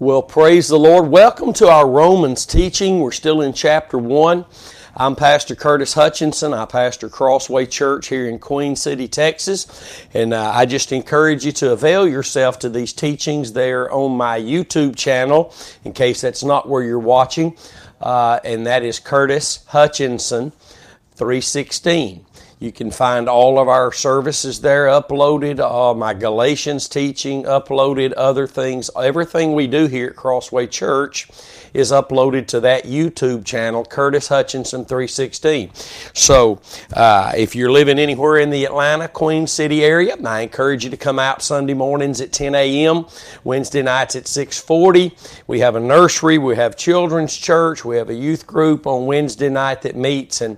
Well, praise the Lord. Welcome to our Romans teaching. We're still in chapter 1. I'm Pastor Curtis Hutchinson. I pastor Crossway Church here in Queen City, Texas. And I just encourage you to avail yourself to these teachings there on my YouTube channel, in case that's not where you're watching. And that is Curtis Hutchinson 316. You can find all of our services there uploaded, my Galatians teaching uploaded, other things. Everything we do here at Crossway Church is uploaded to that YouTube channel, Curtis Hutchinson 316. So if you're living anywhere in the Atlanta, Queen City area, I encourage you to come out Sunday mornings at 10 a.m., Wednesday nights at 6:40. We have a nursery, we have children's church, we have a youth group on Wednesday night that meets, and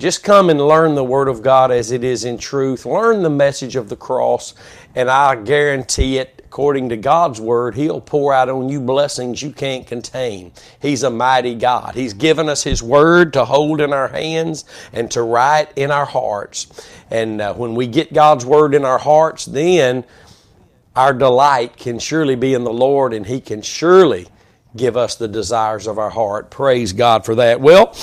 just come and learn the Word of God as it is in truth. Learn the message of the cross, and I guarantee it, according to God's Word, He'll pour out on you blessings you can't contain. He's a mighty God. He's given us His Word to hold in our hands and to write in our hearts. And when we get God's Word in our hearts, then our delight can surely be in the Lord, and He can surely give us the desires of our heart. Praise God for that. Well,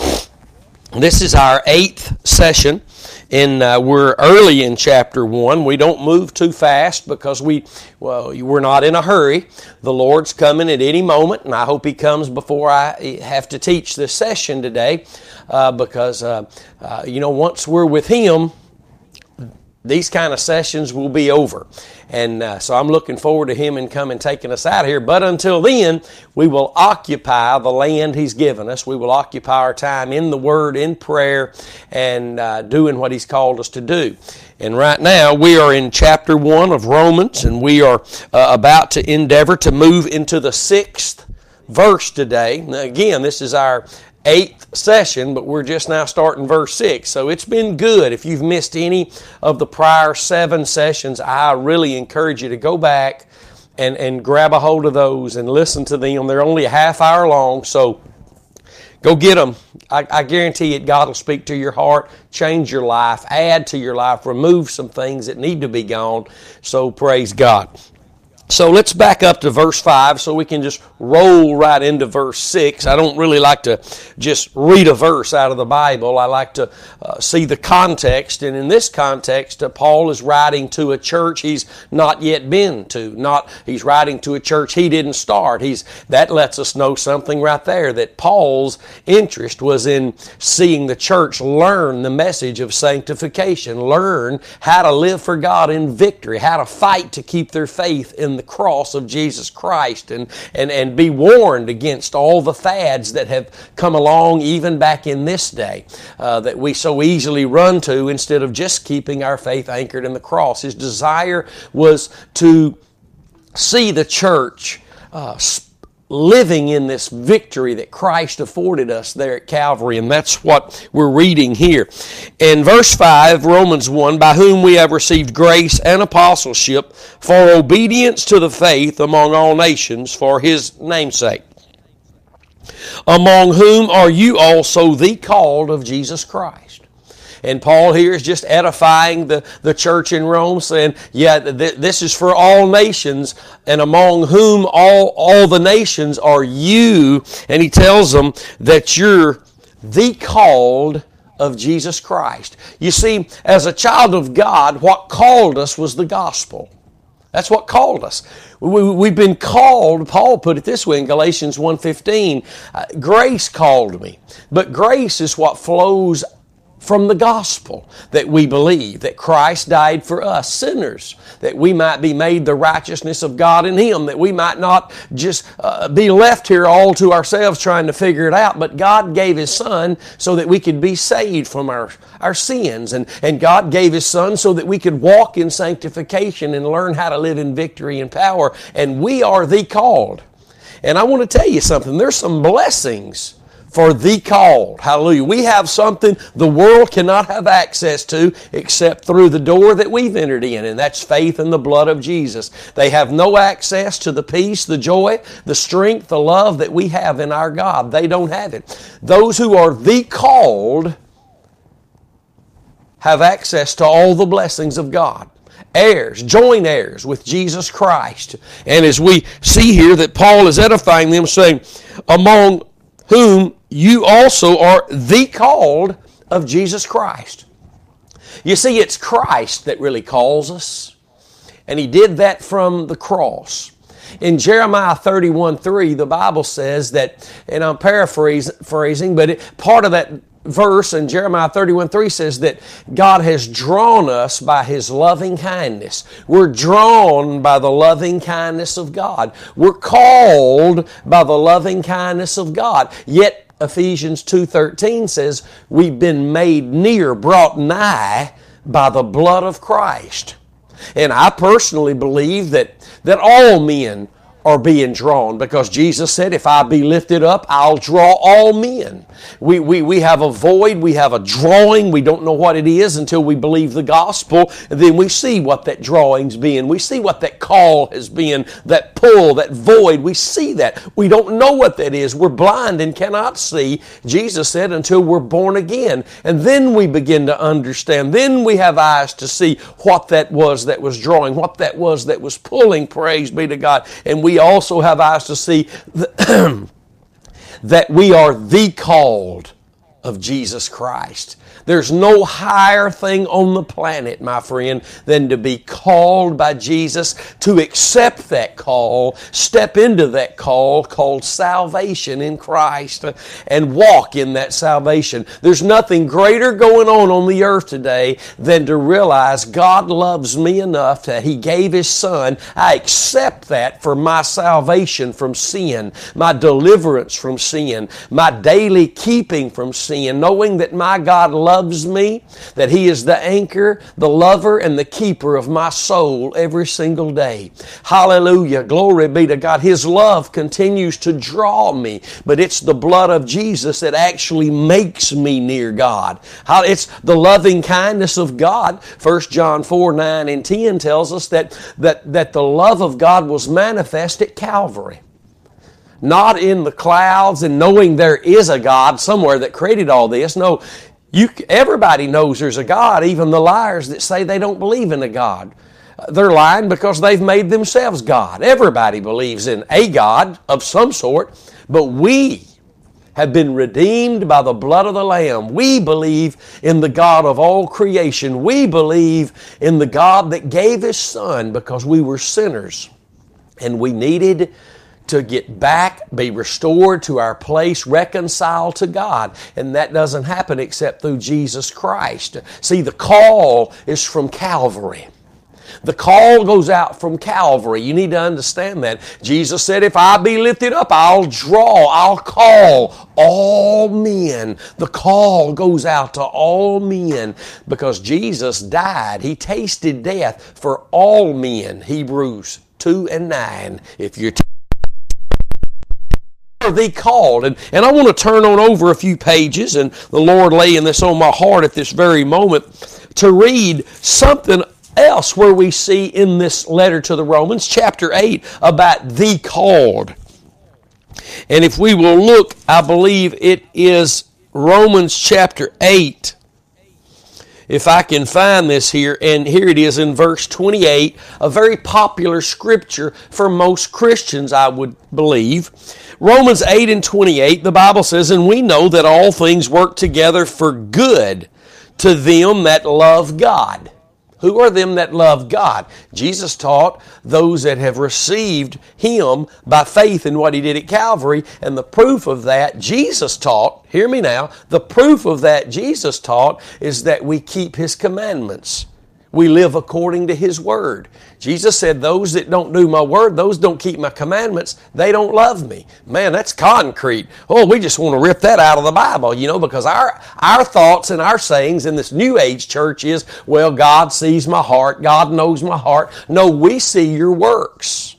this is our 8th session, and we're early in chapter 1. We don't move too fast because we're not in a hurry. The Lord's coming at any moment, and I hope He comes before I have to teach this session today because, once we're with Him, these kind of sessions will be over. And so I'm looking forward to Him and coming taking us out of here. But until then, we will occupy the land He's given us. We will occupy our time in the Word, in prayer, and doing what He's called us to do. And right now, we are in chapter 1 of Romans, and we are about to endeavor to move into the 6th verse today. Now, again, this is our 8th session, but we're just now starting verse 6. So it's been good. If you've missed any of the prior 7 sessions, I really encourage you to go back and grab a hold of those and listen to them. They're only a half hour long, so go get them. I guarantee it, God will speak to your heart, change your life, add to your life, remove some things that need to be gone. So praise God. So let's back up to verse 5 so we can just roll right into verse 6. I don't really like to just read a verse out of the Bible. I like to see the context. And in this context, Paul is writing to a church he's not yet been to. He's writing to a church he didn't start. That lets us know something right there, that Paul's interest was in seeing the church learn the message of sanctification, learn how to live for God in victory, how to fight to keep their faith in the cross of Jesus Christ, and be warned against all the fads that have come along even back in this day that we so easily run to instead of just keeping our faith anchored in the cross. His desire was to see the church living in this victory that Christ afforded us there at Calvary, and that's what we're reading here. In verse 5, Romans 1, by whom we have received grace and apostleship for obedience to the faith among all nations for His namesake, among whom are you also the called of Jesus Christ. And Paul here is just edifying the church in Rome, saying, yeah, this is for all nations, and among whom all the nations are you. And he tells them that you're the called of Jesus Christ. You see, as a child of God, what called us was the gospel. That's what called us. We've been called, Paul put it this way in Galatians 1:15, grace called me. But grace is what flows from the gospel, that we believe that Christ died for us sinners, that we might be made the righteousness of God in Him, that we might not just be left here all to ourselves trying to figure it out, but God gave His Son so that we could be saved from our sins, and God gave His Son so that we could walk in sanctification and learn how to live in victory and power, and we are the called. And I want to tell you something, there's some blessings for the called. Hallelujah. We have something the world cannot have access to except through the door that we've entered in, and that's faith in the blood of Jesus. They have no access to the peace, the joy, the strength, the love that we have in our God. They don't have it. Those who are the called have access to all the blessings of God. heirs, joint heirs with Jesus Christ. And as we see here that Paul is edifying them, saying, among whom you also are the called of Jesus Christ. You see, it's Christ that really calls us, and He did that from the cross. In Jeremiah 31:3, the Bible says that, and I'm paraphrasing, but part of that verse in Jeremiah 31:3 says that God has drawn us by His loving kindness. We're drawn by the loving kindness of God. We're called by the loving kindness of God. Yet Ephesians 2:13 says we've been made near, brought nigh by the blood of Christ. And I personally believe that all men are being drawn, because Jesus said, if I be lifted up, I'll draw all men. We have a void, we have a drawing, we don't know what it is until we believe the gospel, and then we see what that drawing's been. We see what that call has been, that pull, that void. We see that. We don't know what that is. We're blind and cannot see, Jesus said, until we're born again. And then we begin to understand. Then we have eyes to see what that was drawing, what that was pulling, praise be to God. And we also have eyes to see that we are the called of Jesus Christ. There's no higher thing on the planet, my friend, than to be called by Jesus, to accept that call, step into that call called salvation in Christ, and walk in that salvation. There's nothing greater going on the earth today than to realize God loves me enough that He gave His Son. I accept that for my salvation from sin, my deliverance from sin, my daily keeping from sin, knowing that my God loves me, that He is the anchor, the lover, and the keeper of my soul every single day. Hallelujah. Glory be to God. His love continues to draw me, but it's the blood of Jesus that actually makes me near God. It's the loving kindness of God. 1 John 4:9-10 tells us that the love of God was manifest at Calvary. Not in the clouds and knowing there is a God somewhere that created all this. No, everybody knows there's a God, even the liars that say they don't believe in a God. They're lying because they've made themselves God. Everybody believes in a God of some sort, but we have been redeemed by the blood of the Lamb. We believe in the God of all creation. We believe in the God that gave His Son because we were sinners and we needed to get back, be restored to our place, reconciled to God. And that doesn't happen except through Jesus Christ. See, the call is from Calvary. The call goes out from Calvary. You need to understand that. Jesus said, if I be lifted up, I'll draw, I'll call all men. The call goes out to all men because Jesus died. He tasted death for all men, Hebrews 2:9. If you're thee called. And I want to turn on over a few pages, and the Lord laying this on my heart at this very moment, to read something else where we see in this letter to the Romans, chapter 8, about the called. And if we will look, I believe it is Romans chapter 8, if I can find this here, and here it is in verse 28, a very popular scripture for most Christians, I would believe. Romans 8:28, the Bible says, and we know that all things work together for good to them that love God. Who are them that love God? Jesus taught those that have received Him by faith in what He did at Calvary. And the proof of that Jesus taught, hear me now, the proof of that Jesus taught is that we keep His commandments. We live according to His Word. Jesus said, those that don't do my Word, those don't keep my commandments, they don't love me. Man, that's concrete. Oh, we just want to rip that out of the Bible, because our thoughts and our sayings in this New Age church is, well, God sees my heart, God knows my heart. No, we see your works.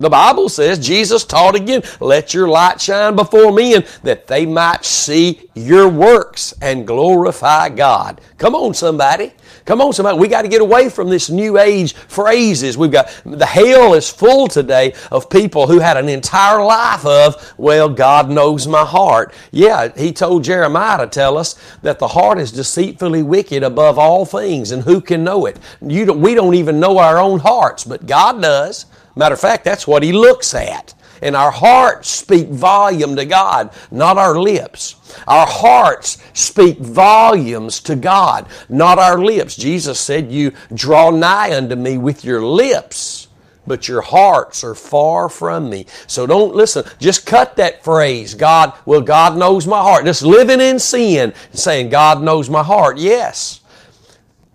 The Bible says Jesus taught again, let your light shine before men that they might see your works and glorify God. Come on, somebody. Come on, somebody. We got to get away from this New Age phrases. We've got, the hell is full today of people who had an entire life of, well, God knows my heart. Yeah, he told Jeremiah to tell us that the heart is deceitfully wicked above all things, and who can know it? We don't even know our own hearts, but God does. Matter of fact, that's what he looks at. And our hearts speak volume to God, not our lips. Our hearts speak volumes to God, not our lips. Jesus said, you draw nigh unto me with your lips, but your hearts are far from me. So don't listen. Just cut that phrase, God, well, God knows my heart. Just living in sin and saying, God knows my heart. Yes,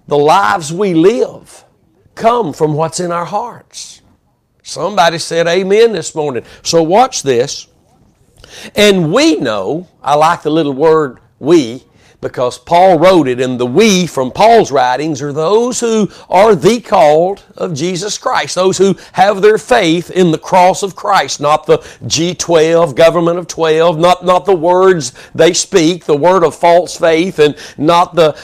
the lives we live come from what's in our hearts. Somebody said amen this morning. So watch this. And we know, I like the little word we, because Paul wrote it, and the we from Paul's writings are those who are the called of Jesus Christ, those who have their faith in the cross of Christ, not the G12, government of 12, not the words they speak, the word of false faith, and not the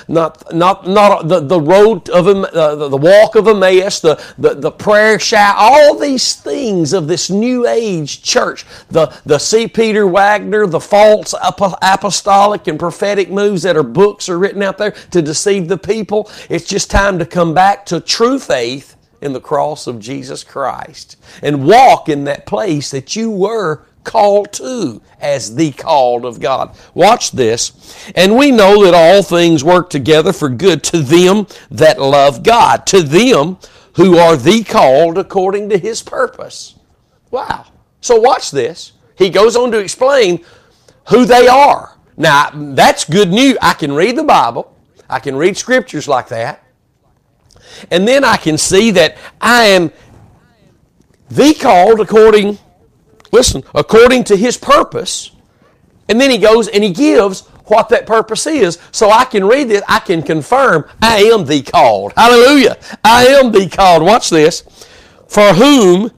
road of the walk of Emmaus, the prayer shout, all these things of this New Age church, the C. Peter Wagner, the false apostolic and prophetic moves that are books are written out there to deceive the people. It's just time to come back to true faith in the cross of Jesus Christ and walk in that place that you were called to as the called of God. Watch this. And we know that all things work together for good to them that love God, to them who are the called according to His purpose. Wow. So watch this. He goes on to explain who they are. Now, that's good news. I can read the Bible. I can read scriptures like that. And then I can see that I am the called according to His purpose. And then he goes and he gives what that purpose is. So I can read this. I can confirm I am the called. Hallelujah. I am the called. Watch this. For whom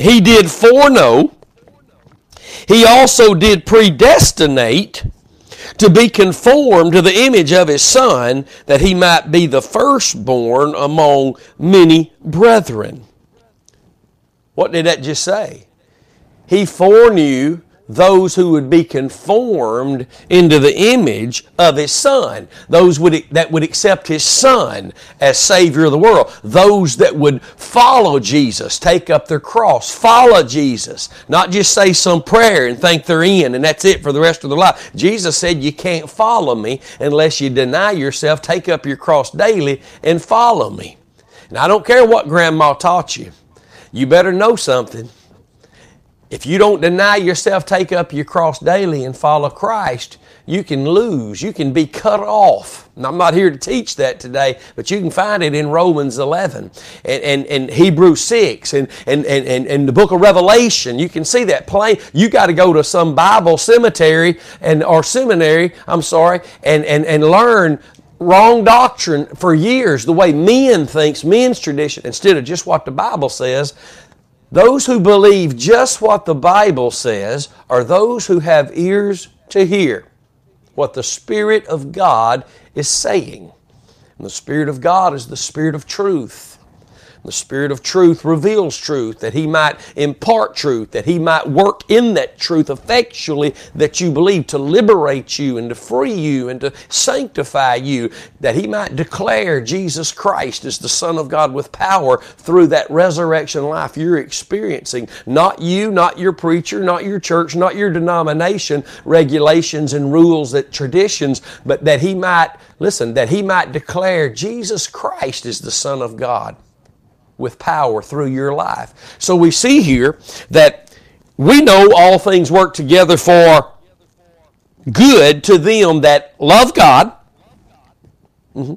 He did foreknow, He also did predestinate to be conformed to the image of His Son, that He might be the firstborn among many brethren. What did that just say? He foreknew those who would be conformed into the image of His Son, those that would accept His Son as Savior of the world, those that would follow Jesus, take up their cross, follow Jesus, not just say some prayer and think they're in and that's it for the rest of their life. Jesus said, you can't follow me unless you deny yourself, take up your cross daily, and follow me. And I don't care what Grandma taught you. You better know something. If you don't deny yourself, take up your cross daily and follow Christ, you can lose. You can be cut off. And I'm not here to teach that today, but you can find it in Romans 11 and Hebrews 6 and the book of Revelation. You can see that plain. You got to go to some Bible cemetery and learn wrong doctrine for years, the way men thinks, men's tradition, instead of just what the Bible says. Those who believe just what the Bible says are those who have ears to hear what the Spirit of God is saying. And the Spirit of God is the Spirit of truth. The Spirit of truth reveals truth, that He might impart truth, that He might work in that truth effectually that you believe, to liberate you and to free you and to sanctify you, that He might declare Jesus Christ as the Son of God with power through that resurrection life you're experiencing. Not you, not your preacher, not your church, not your denomination, regulations and rules, that traditions, but that He might, listen, that He might declare Jesus Christ as the Son of God with power through your life. So we see here that we know all things work together for good to them that love God. Mm-hmm.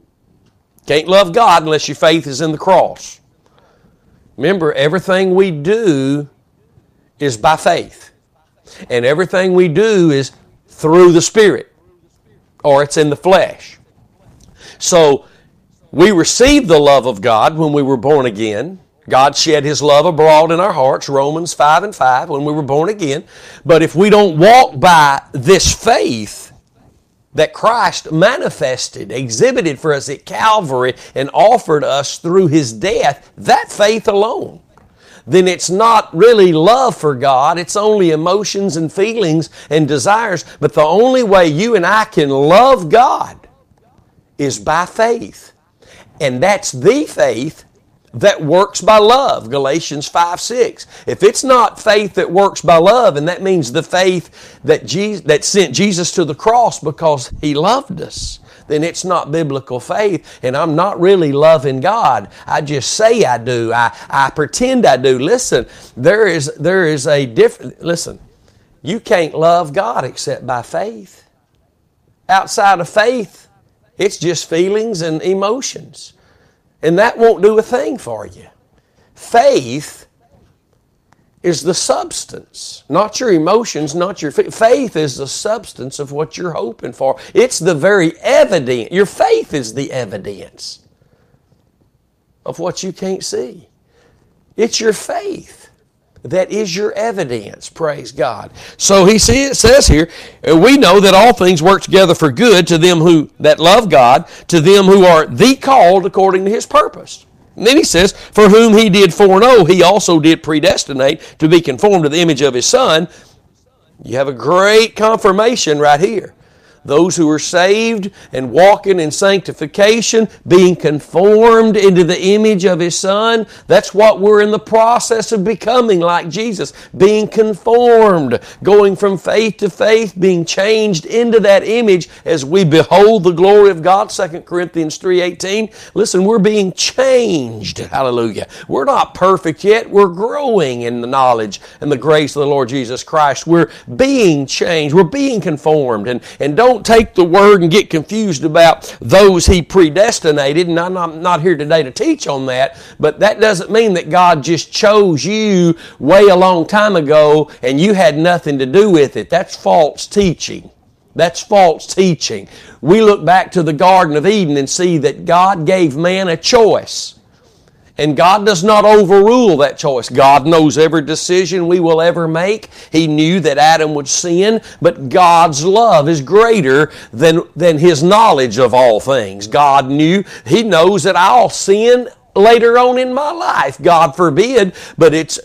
Can't love God unless your faith is in the cross. Remember, everything we do is by faith. And everything we do is through the Spirit, or it's in the flesh. So we received the love of God when we were born again. God shed His love abroad in our hearts, Romans 5:5, when we were born again. But if we don't walk by this faith that Christ manifested, exhibited for us at Calvary and offered us through His death, that faith alone, then it's not really love for God. It's only emotions and feelings and desires. But the only way you and I can love God is by faith. And that's the faith that works by love, Galatians 5:6. If it's not faith that works by love, and that means the faith that sent Jesus to the cross because He loved us, then it's not biblical faith, and I'm not really loving God. I just say I do. I pretend I do. Listen, there is a difference. Listen, you can't love God except by faith. Outside of faith, it's just feelings and emotions, and that won't do a thing for you. Faith is the substance, not your emotions, not your faith. Faith is the substance of what you're hoping for. It's the very evidence. Your faith is the evidence of what you can't see. It's your faith that is your evidence, praise God. So He says here, we know that all things work together for good to them who that love God, to them who are the called according to His purpose. And then He says, for whom He did foreknow, He also did predestinate to be conformed to the image of His Son. You have a great confirmation right here. Those who are saved and walking in sanctification, being conformed into the image of His Son, that's what we're in the process of becoming like Jesus, being conformed, going from faith to faith, being changed into that image as we behold the glory of God, 2 Corinthians 3:18. Listen, we're being changed, hallelujah. We're not perfect yet, we're growing in the knowledge and the grace of the Lord Jesus Christ. We're being changed, we're being conformed, and don't take the word and get confused about those He predestinated, and I'm not here today to teach on that, but that doesn't mean that God just chose you way a long time ago and you had nothing to do with it. That's false teaching. That's false teaching. We look back to the Garden of Eden and see that God gave man a choice. And God does not overrule that choice. God knows every decision we will ever make. He knew that Adam would sin, but God's love is greater than His knowledge of all things. God knew, He knows that I'll sin later on in my life, God forbid, but it's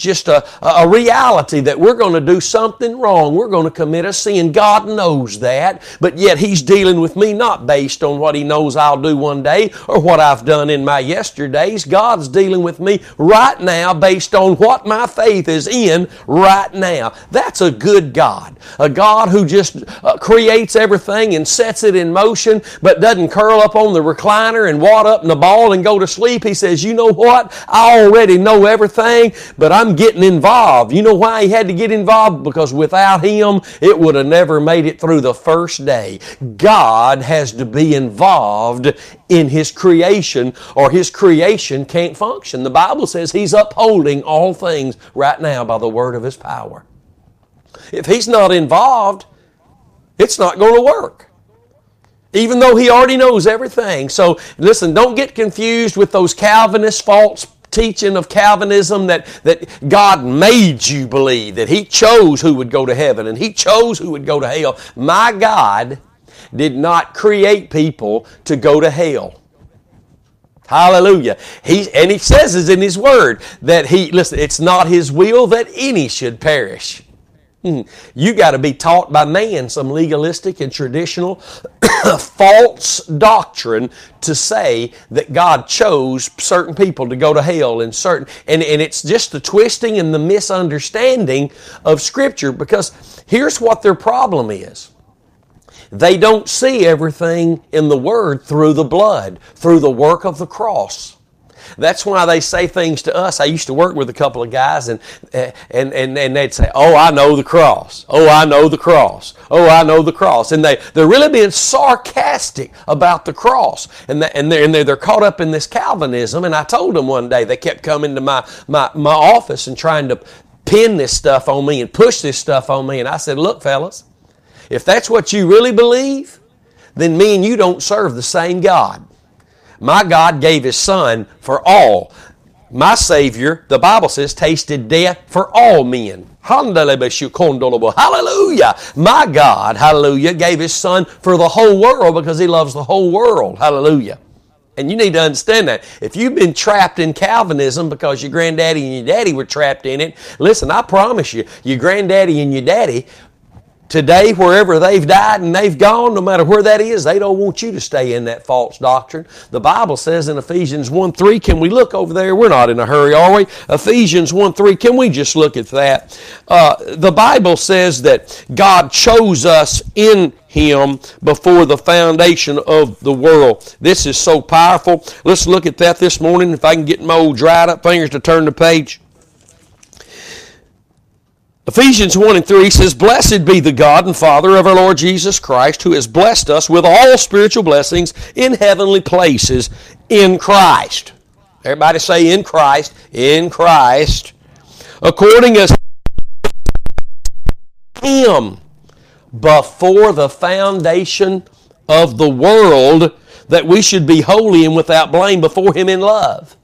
just a reality that we're going to do something wrong. We're going to commit a sin. God knows that, but yet He's dealing with me not based on what He knows I'll do one day or what I've done in my yesterdays. God's dealing with me right now based on what my faith is in right now. That's a good God, a God who just creates everything and sets it in motion, but doesn't curl up on the recliner and wad up in the ball and go to sleep. He says, you know what? I already know everything, but I'm getting involved. You know why He had to get involved? Because without Him, it would have never made it through the first day. God has to be involved in His creation, or His creation can't function. The Bible says He's upholding all things right now by the word of His power. If He's not involved, it's not going to work, even though He already knows everything. So listen, don't get confused with those Calvinist false teaching of Calvinism that God made you believe, that He chose who would go to heaven and He chose who would go to hell. My God did not create people to go to hell. Hallelujah. He says this in His Word, that it's not His will that any should perish. You got to be taught by man some legalistic and traditional false doctrine to say that God chose certain people to go to hell and certain, and it's just the twisting and the misunderstanding of Scripture, because here's what their problem is. They don't see everything in the Word through the blood, through the work of the cross. That's why they say things to us. I used to work with a couple of guys, and they'd say, oh, I know the cross. Oh, I know the cross. Oh, I know the cross. And they're really being sarcastic about the cross. And they're caught up in this Calvinism. And I told them one day, they kept coming to my office and trying to pin this stuff on me and push this stuff on me. And I said, look, fellas, if that's what you really believe, then me and you don't serve the same God. My God gave His Son for all. My Savior, the Bible says, tasted death for all men. Hallelujah. My God, hallelujah, gave His Son for the whole world because He loves the whole world. Hallelujah. And you need to understand that. If you've been trapped in Calvinism because your granddaddy and your daddy were trapped in it, listen, I promise you, your granddaddy and your daddy, today, wherever they've died and they've gone, no matter where that is, they don't want you to stay in that false doctrine. The Bible says in Ephesians 1:3, can we look over there? We're not in a hurry, are we? Ephesians 1:3, can we just look at that? The Bible says that God chose us in Him before the foundation of the world. This is so powerful. Let's look at that this morning. If I can get my old dried up fingers to turn the page. Ephesians 1:3 says, Blessed be the God and Father of our Lord Jesus Christ, who has blessed us with all spiritual blessings in heavenly places in Christ. Everybody say, in Christ. In Christ. According as Him before the foundation of the world, that we should be holy and without blame before Him in love.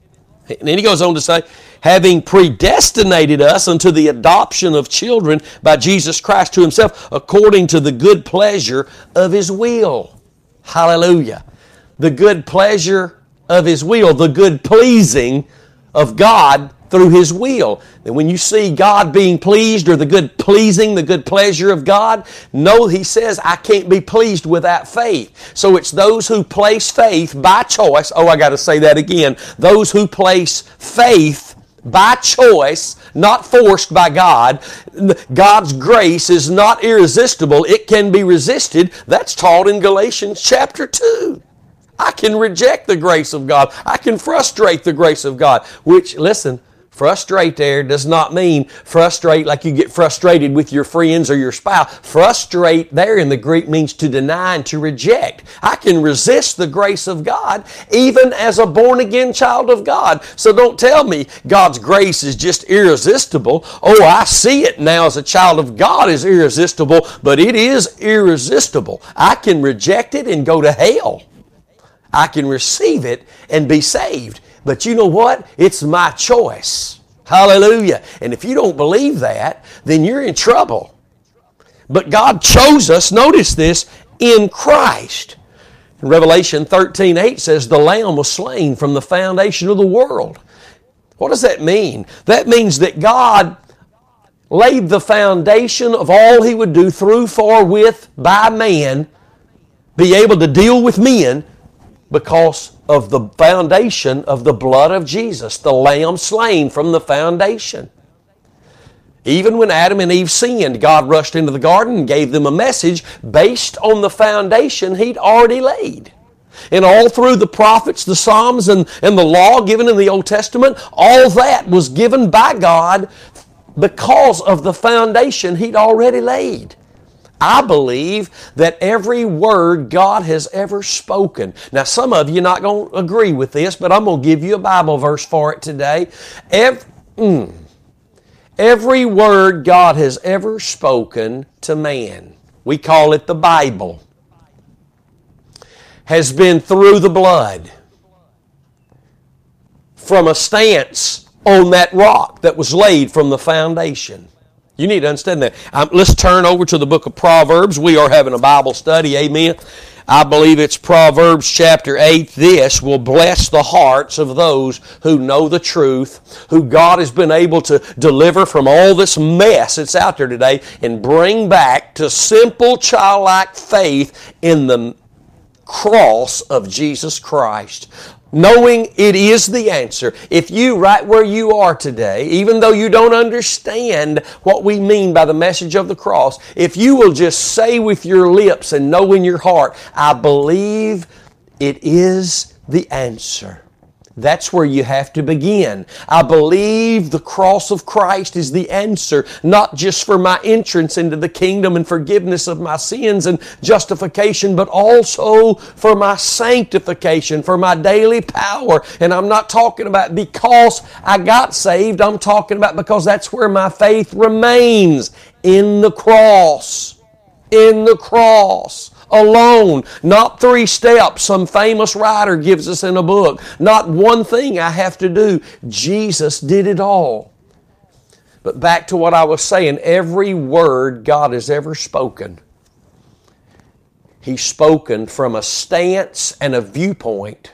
And then he goes on to say, having predestinated us unto the adoption of children by Jesus Christ to Himself, according to the good pleasure of His will. Hallelujah. The good pleasure of His will, the good pleasing of God through His will. And when you see God being pleased or the good pleasing, the good pleasure of God, know He says, I can't be pleased without faith. So it's those who place faith by choice. Oh, I got to say that again. Those who place faith by choice, not forced by God. God's grace is not irresistible. It can be resisted. That's taught in Galatians chapter 2. I can reject the grace of God. I can frustrate the grace of God. Which, listen, frustrate there does not mean frustrate like you get frustrated with your friends or your spouse. Frustrate there in the Greek means to deny and to reject. I can resist the grace of God even as a born-again child of God. So don't tell me God's grace is just irresistible. Oh, I see it now as a child of God is irresistible, but it is irresistible. I can reject it and go to hell. I can receive it and be saved. But you know what? It's my choice. Hallelujah. And if you don't believe that, then you're in trouble. But God chose us, notice this, in Christ. In Revelation 13:8 says, the Lamb was slain from the foundation of the world. What does that mean? That means that God laid the foundation of all He would do through, for, with, by man, be able to deal with men, because of the foundation of the blood of Jesus, the Lamb slain from the foundation. Even when Adam and Eve sinned, God rushed into the garden and gave them a message based on the foundation He'd already laid. And all through the prophets, the Psalms, and the law given in the Old Testament, all that was given by God because of the foundation He'd already laid. I believe that every word God has ever spoken. Now, some of you are not going to agree with this, but I'm going to give you a Bible verse for it today. Every word God has ever spoken to man, we call it the Bible, has been through the blood from a stance on that rock that was laid from the foundation. You need to understand that. Let's turn over to the book of Proverbs. We are having a Bible study, amen. I believe it's Proverbs chapter 8. This will bless the hearts of those who know the truth, who God has been able to deliver from all this mess that's out there today and bring back to simple childlike faith in the cross of Jesus Christ. Knowing it is the answer. If you, right where you are today, even though you don't understand what we mean by the message of the cross, if you will just say with your lips and know in your heart, I believe it is the answer. That's where you have to begin. I believe the cross of Christ is the answer, not just for my entrance into the kingdom and forgiveness of my sins and justification, but also for my sanctification, for my daily power. And I'm not talking about because I got saved. I'm talking about because that's where my faith remains, in the cross. In the cross. alone. Not three steps some famous writer gives us in a book. Not one thing I have to do. Jesus did it all. But back to what I was saying, every word God has ever spoken, He's spoken from a stance and a viewpoint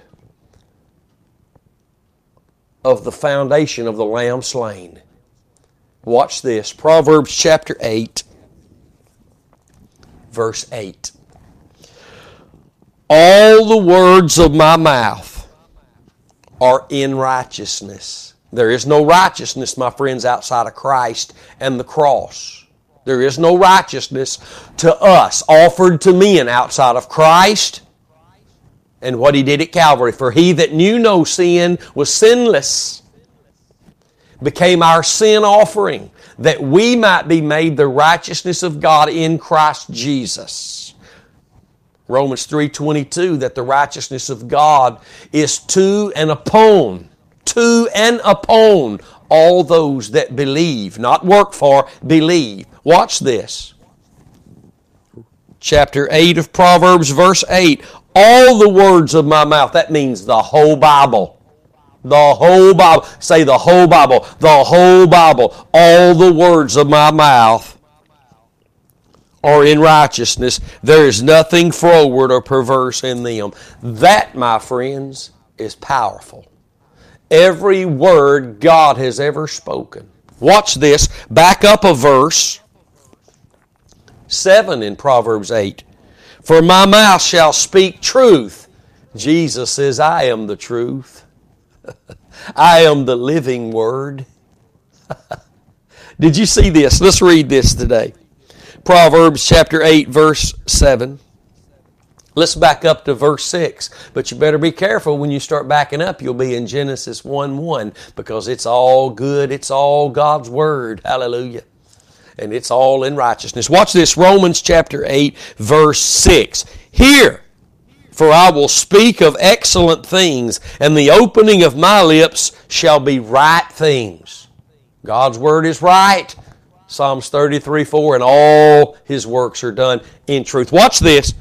of the foundation of the Lamb slain. Watch this. Proverbs chapter 8, verse 8. All the words of my mouth are in righteousness. There is no righteousness, my friends, outside of Christ and the cross. There is no righteousness to us offered to men outside of Christ and what He did at Calvary. For He that knew no sin was sinless, became our sin offering, that we might be made the righteousness of God in Christ Jesus. Romans 3:22, that the righteousness of God is to and upon all those that believe, not work for, believe. Watch this. Chapter 8 of Proverbs, verse 8. All the words of my mouth, that means the whole Bible. The whole Bible. Say the whole Bible. The whole Bible. All the words of my mouth are in righteousness. There is nothing froward or perverse in them. That, my friends, is powerful. Every word God has ever spoken. Watch this. Back up a verse. 7 in Proverbs 8. For my mouth shall speak truth. Jesus says, I am the truth. I am the living word. Did you see this? Let's read this today. Proverbs chapter 8, verse 7. Let's back up to verse 6. But you better be careful when you start backing up. You'll be in Genesis 1:1 because it's all good. It's all God's Word. Hallelujah. And it's all in righteousness. Watch this. Romans chapter 8, verse 6. Hear, for I will speak of excellent things, and the opening of my lips shall be right things. God's Word is right. Psalms 33:4, and all His works are done in truth. Watch this.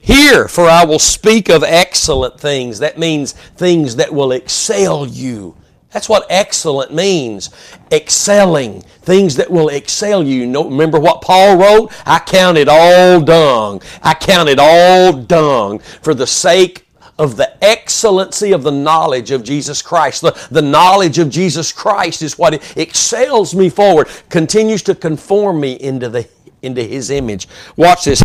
Hear, for I will speak of excellent things. That means things that will excel you. That's what excellent means. Excelling. Things that will excel you. Remember what Paul wrote? I count it all dung. I count it all dung for the sake of the excellency of the knowledge of Jesus Christ. The knowledge of Jesus Christ is what it excels me forward, continues to conform me into His image. Watch this.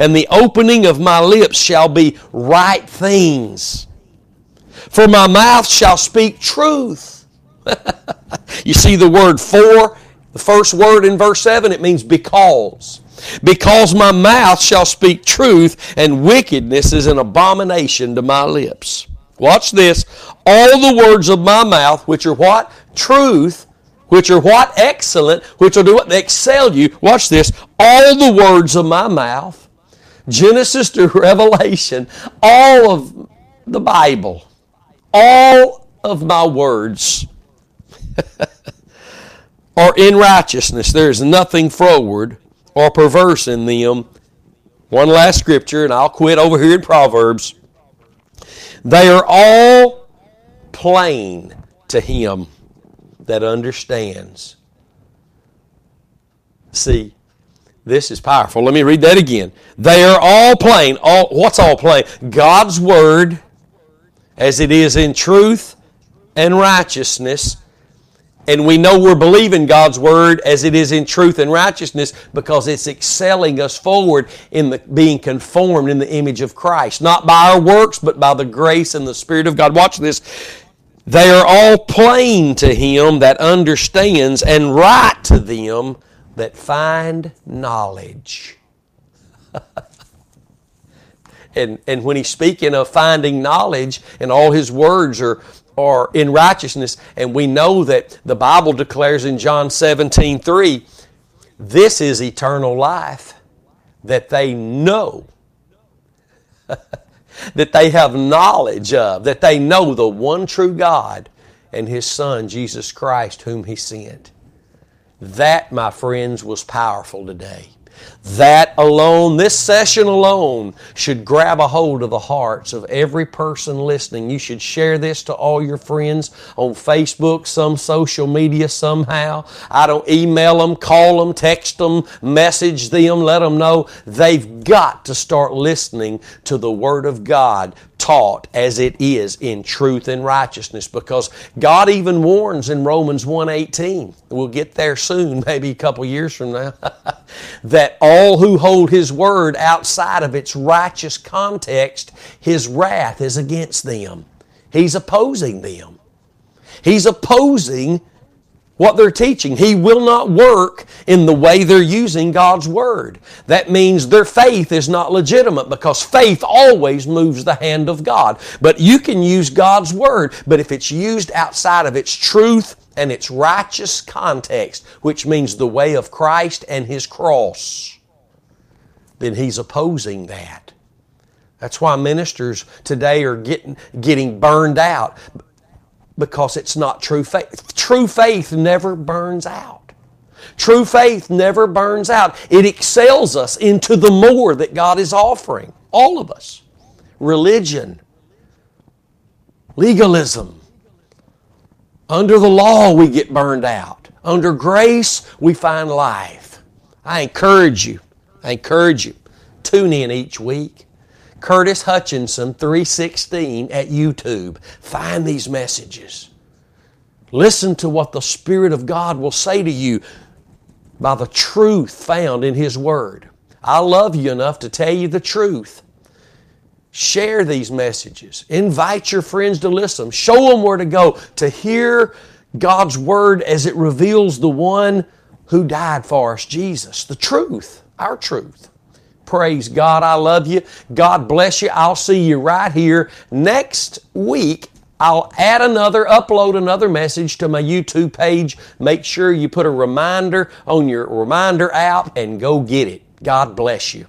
And the opening of my lips shall be right things. For my mouth shall speak truth. You see the word for, the first word in verse 7, it means because. Because my mouth shall speak truth, and wickedness is an abomination to my lips. Watch this. All the words of my mouth, which are what? Truth. Which are what? Excellent. Which will do what? They excel you. Watch this. All the words of my mouth, Genesis to Revelation, all of the Bible, all of my words are in righteousness. There is nothing froward or perverse in them. One last scripture, and I'll quit over here in Proverbs. They are all plain to him that understands. See, this is powerful. Let me read that again. They are all plain. What's all plain? God's Word, as it is in truth and righteousness. And we know we're believing God's Word as it is in truth and righteousness because it's excelling us forward in the being conformed in the image of Christ. Not by our works, but by the grace and the Spirit of God. Watch this. They are all plain to him that understands, and right to them that find knowledge. And when he's speaking of finding knowledge, and all his words are in righteousness, and we know that the Bible declares in John 17:3, this is eternal life, that they know. That they have knowledge of, that they know the one true God and His Son, Jesus Christ, whom He sent. That, my friends, was powerful today. That alone, this session alone, should grab a hold of the hearts of every person listening. You should share this to all your friends on Facebook, some social media somehow. I don't email them, call them, text them, message them, let them know they've got to start listening to the Word of God taught as it is in truth and righteousness, because God even warns in Romans 1:18, we'll get there soon, maybe a couple years from now, that all who hold His Word outside of its righteous context, His wrath is against them. He's opposing them. He's opposing what they're teaching. He will not work in the way they're using God's Word. That means their faith is not legitimate, because faith always moves the hand of God. But you can use God's Word, but if it's used outside of its truth and its righteous context, which means the way of Christ and His cross, then He's opposing that. That's why ministers today are getting burned out, because it's not true faith. True faith never burns out. True faith never burns out. It excels us into the more that God is offering, all of us. Religion, legalism. Under the law, we get burned out. Under grace, we find life. I encourage you. Tune in each week. Curtis Hutchinson 316 at YouTube. Find these messages. Listen to what the Spirit of God will say to you by the truth found in His Word. I love you enough to tell you the truth. Share these messages. Invite your friends to listen. Show them where to go to hear God's Word as it reveals the one who died for us, Jesus, the truth, our truth. Praise God. I love you. God bless you. I'll see you right here next week. I'll upload another message to my YouTube page. Make sure you put a reminder on your reminder app and go get it. God bless you.